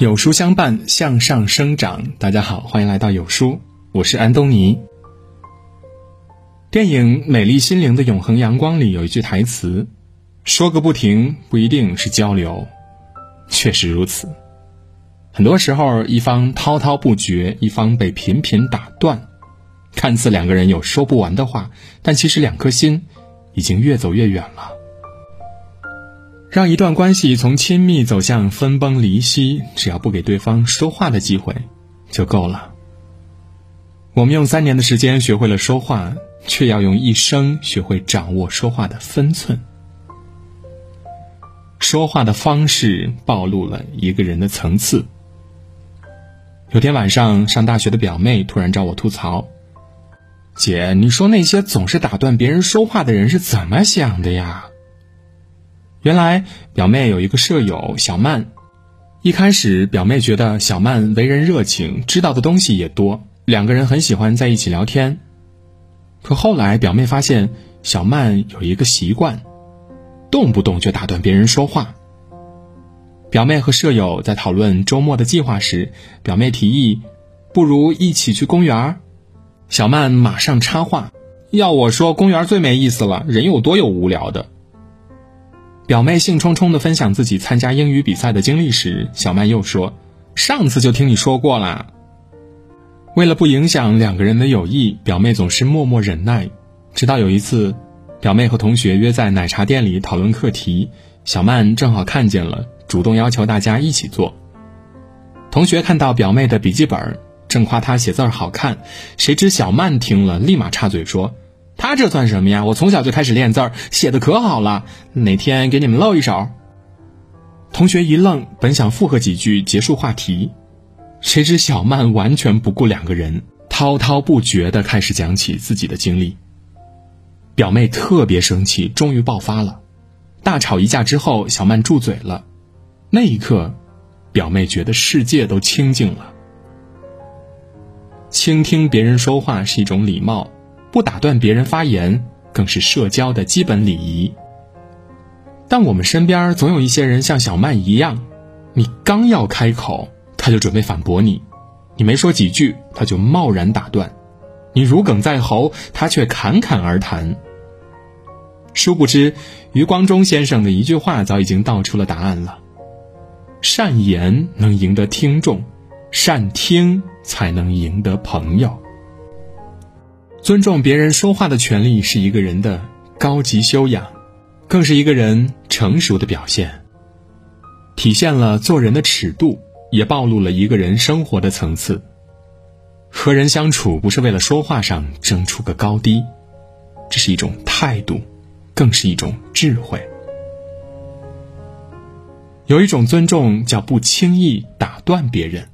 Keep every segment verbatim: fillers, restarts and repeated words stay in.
有书相伴，向上生长。大家好，欢迎来到有书，我是安东尼。电影《美丽心灵的永恒阳光》里有一句台词，说个不停不一定是交流。确实如此，很多时候一方滔滔不绝，一方被频频打断，看似两个人有说不完的话，但其实两颗心已经越走越远了。让一段关系从亲密走向分崩离析，只要不给对方说话的机会就够了。我们用三年的时间学会了说话，却要用一生学会掌握说话的分寸。说话的方式暴露了一个人的层次。有天晚上，上大学的表妹突然找我吐槽，姐，你说那些总是打断别人说话的人是怎么想的呀？原来表妹有一个舍友小曼，一开始表妹觉得小曼为人热情，知道的东西也多，两个人很喜欢在一起聊天。可后来表妹发现小曼有一个习惯，动不动就打断别人说话。表妹和舍友在讨论周末的计划时，表妹提议不如一起去公园，小曼马上插话，要我说公园最没意思了，人有多有无聊的。表妹兴冲冲地分享自己参加英语比赛的经历时，小曼又说，上次就听你说过啦。为了不影响两个人的友谊，表妹总是默默忍耐，直到有一次表妹和同学约在奶茶店里讨论课题，小曼正好看见了，主动要求大家一起做。同学看到表妹的笔记本，正夸她写字儿好看，谁知小曼听了立马插嘴说，他这算什么呀，我从小就开始练字儿，写得可好了，哪天给你们露一手。同学一愣，本想附和几句结束话题，谁知小曼完全不顾两个人，滔滔不绝地开始讲起自己的经历。表妹特别生气，终于爆发了。大吵一架之后，小曼住嘴了。那一刻，表妹觉得世界都清静了。倾听别人说话是一种礼貌，不打断别人发言更是社交的基本礼仪。但我们身边总有一些人像小曼一样，你刚要开口他就准备反驳你，你没说几句他就贸然打断，你如鲠在喉他却侃侃而谈。殊不知余光中先生的一句话早已经道出了答案了，善言能赢得听众，善听才能赢得朋友。尊重别人说话的权利是一个人的高级修养，更是一个人成熟的表现，体现了做人的尺度，也暴露了一个人生活的层次。和人相处不是为了说话上争出个高低，这是一种态度，更是一种智慧。有一种尊重叫不轻易打断别人。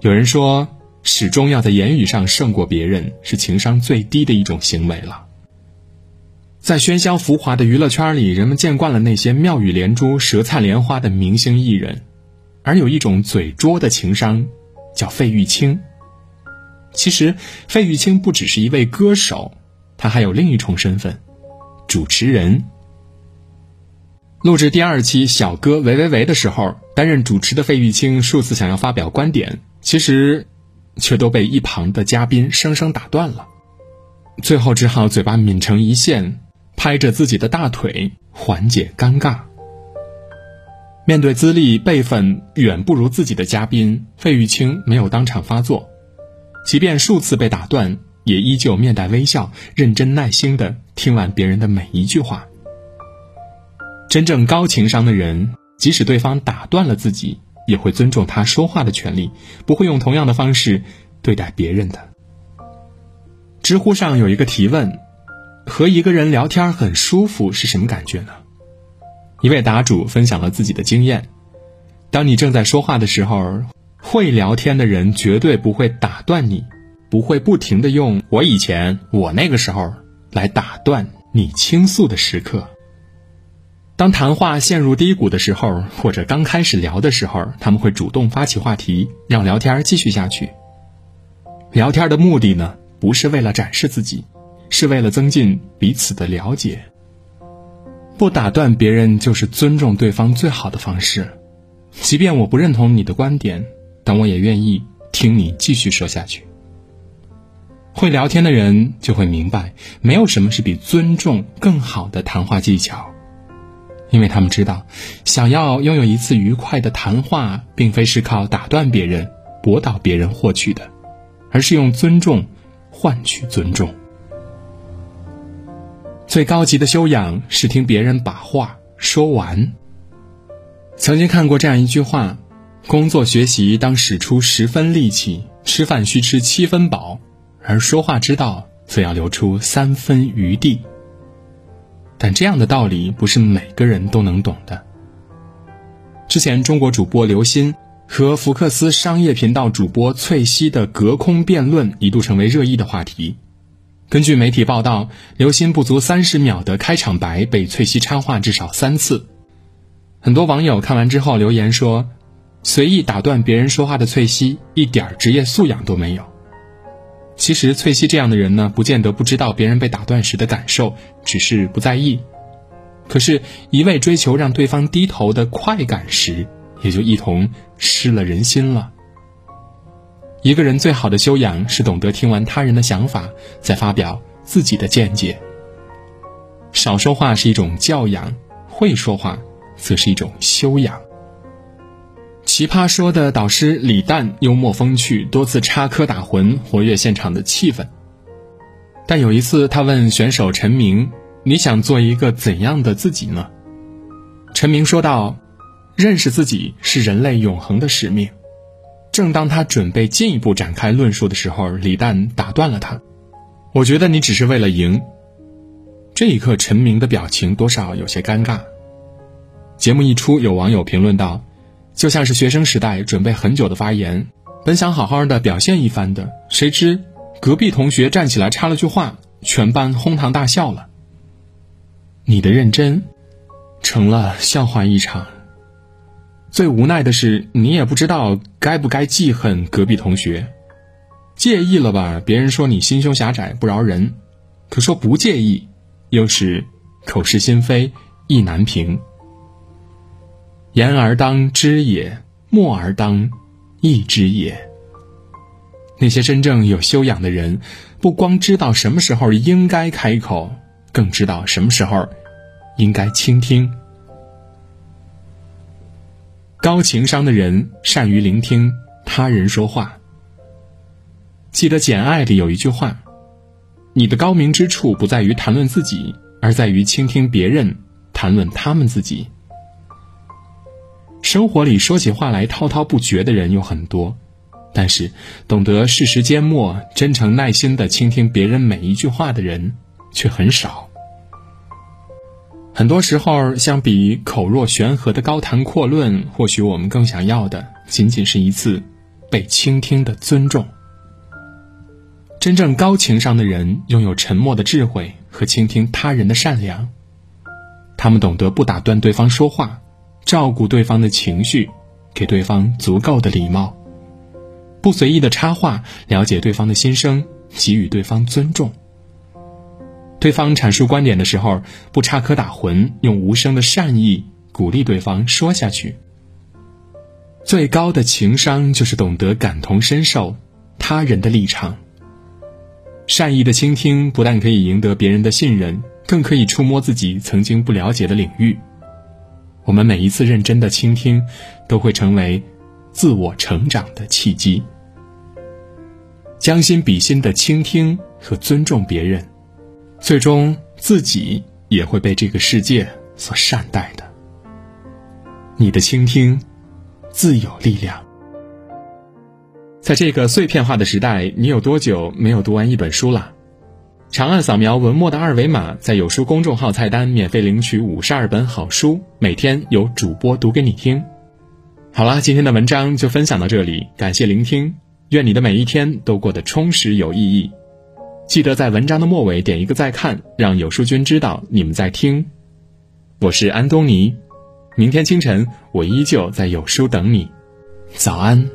有人说始终要在言语上胜过别人，是情商最低的一种行为了。在喧嚣浮华的娱乐圈里，人们见惯了那些妙语连珠、舌灿莲花的明星艺人，而有一种嘴拙的情商叫费玉清。其实费玉清不只是一位歌手，他还有另一重身份，主持人。录制第二期小哥喂喂喂的时候，担任主持的费玉清数次想要发表观点，其实却都被一旁的嘉宾生生打断了，最后只好嘴巴抿成一线，拍着自己的大腿缓解尴尬。面对资历辈分远不如自己的嘉宾，费玉清没有当场发作，即便数次被打断，也依旧面带微笑，认真耐心地听完别人的每一句话。真正高情商的人，即使对方打断了自己，也会尊重他说话的权利，不会用同样的方式对待别人的。知乎上有一个提问，和一个人聊天很舒服是什么感觉呢？一位答主分享了自己的经验，当你正在说话的时候，会聊天的人绝对不会打断你，不会不停地用我以前、我那个时候来打断你倾诉的时刻。当谈话陷入低谷的时候，或者刚开始聊的时候，他们会主动发起话题，让聊天继续下去。聊天的目的呢，不是为了展示自己，是为了增进彼此的了解。不打断别人就是尊重对方最好的方式，即便我不认同你的观点，但我也愿意听你继续说下去。会聊天的人就会明白，没有什么是比尊重更好的谈话技巧，因为他们知道，想要拥有一次愉快的谈话，并非是靠打断别人、驳倒别人获取的，而是用尊重换取尊重。最高级的修养是听别人把话说完。曾经看过这样一句话，工作学习当使出十分力气，吃饭需吃七分饱，而说话之道则要留出三分余地。但这样的道理不是每个人都能懂的。之前中国主播刘鑫和福克斯商业频道主播翠西的隔空辩论一度成为热议的话题。根据媒体报道，刘鑫不足三十秒的开场白被翠西插话至少三次。很多网友看完之后留言说，随意打断别人说话的翠西一点职业素养都没有。其实翠西这样的人呢，不见得不知道别人被打断时的感受，只是不在意。可是一味追求让对方低头的快感时，也就一同失了人心了。一个人最好的修养是懂得听完他人的想法，再发表自己的见解。少说话是一种教养，会说话则是一种修养。奇葩说的导师李诞幽默风趣，多次插科打诨，活跃现场的气氛。但有一次他问选手陈明，你想做一个怎样的自己呢？陈明说道，认识自己是人类永恒的使命。正当他准备进一步展开论述的时候，李诞打断了他，我觉得你只是为了赢。这一刻陈明的表情多少有些尴尬。节目一出，有网友评论道，就像是学生时代准备很久的发言，本想好好的表现一番的，谁知隔壁同学站起来插了句话，全班哄堂大笑了。你的认真成了笑话一场。最无奈的是，你也不知道该不该记恨隔壁同学。介意了吧，别人说你心胸狭窄不饶人，可说不介意又是口是心非意难平。言而当知也，默而当意之也。那些真正有修养的人，不光知道什么时候应该开口，更知道什么时候应该倾听。高情商的人善于聆听他人说话。记得《简爱》里有一句话，你的高明之处不在于谈论自己，而在于倾听别人谈论他们自己。生活里说起话来滔滔不绝的人有很多，但是懂得适时缄默、真诚耐心地倾听别人每一句话的人却很少。很多时候，相比口若悬河的高谈阔论，或许我们更想要的仅仅是一次被倾听的尊重。真正高情商的人拥有沉默的智慧和倾听他人的善良，他们懂得不打断对方说话，照顾对方的情绪，给对方足够的礼貌，不随意的插话，了解对方的心声，给予对方尊重。对方阐述观点的时候，不插科打诨，用无声的善意鼓励对方说下去。最高的情商就是懂得感同身受他人的立场。善意的倾听不但可以赢得别人的信任，更可以触摸自己曾经不了解的领域。我们每一次认真的倾听，都会成为自我成长的契机。将心比心的倾听和尊重别人，最终自己也会被这个世界所善待的。你的倾听，自有力量。在这个碎片化的时代，你有多久没有读完一本书了？长按扫描文末的二维码，在有书公众号菜单免费领取五十二本好书，每天有主播读给你听。好了，今天的文章就分享到这里，感谢聆听，愿你的每一天都过得充实有意义。记得在文章的末尾点一个再看，让有书君知道你们在听。我是安东尼，明天清晨我依旧在有书等你，早安。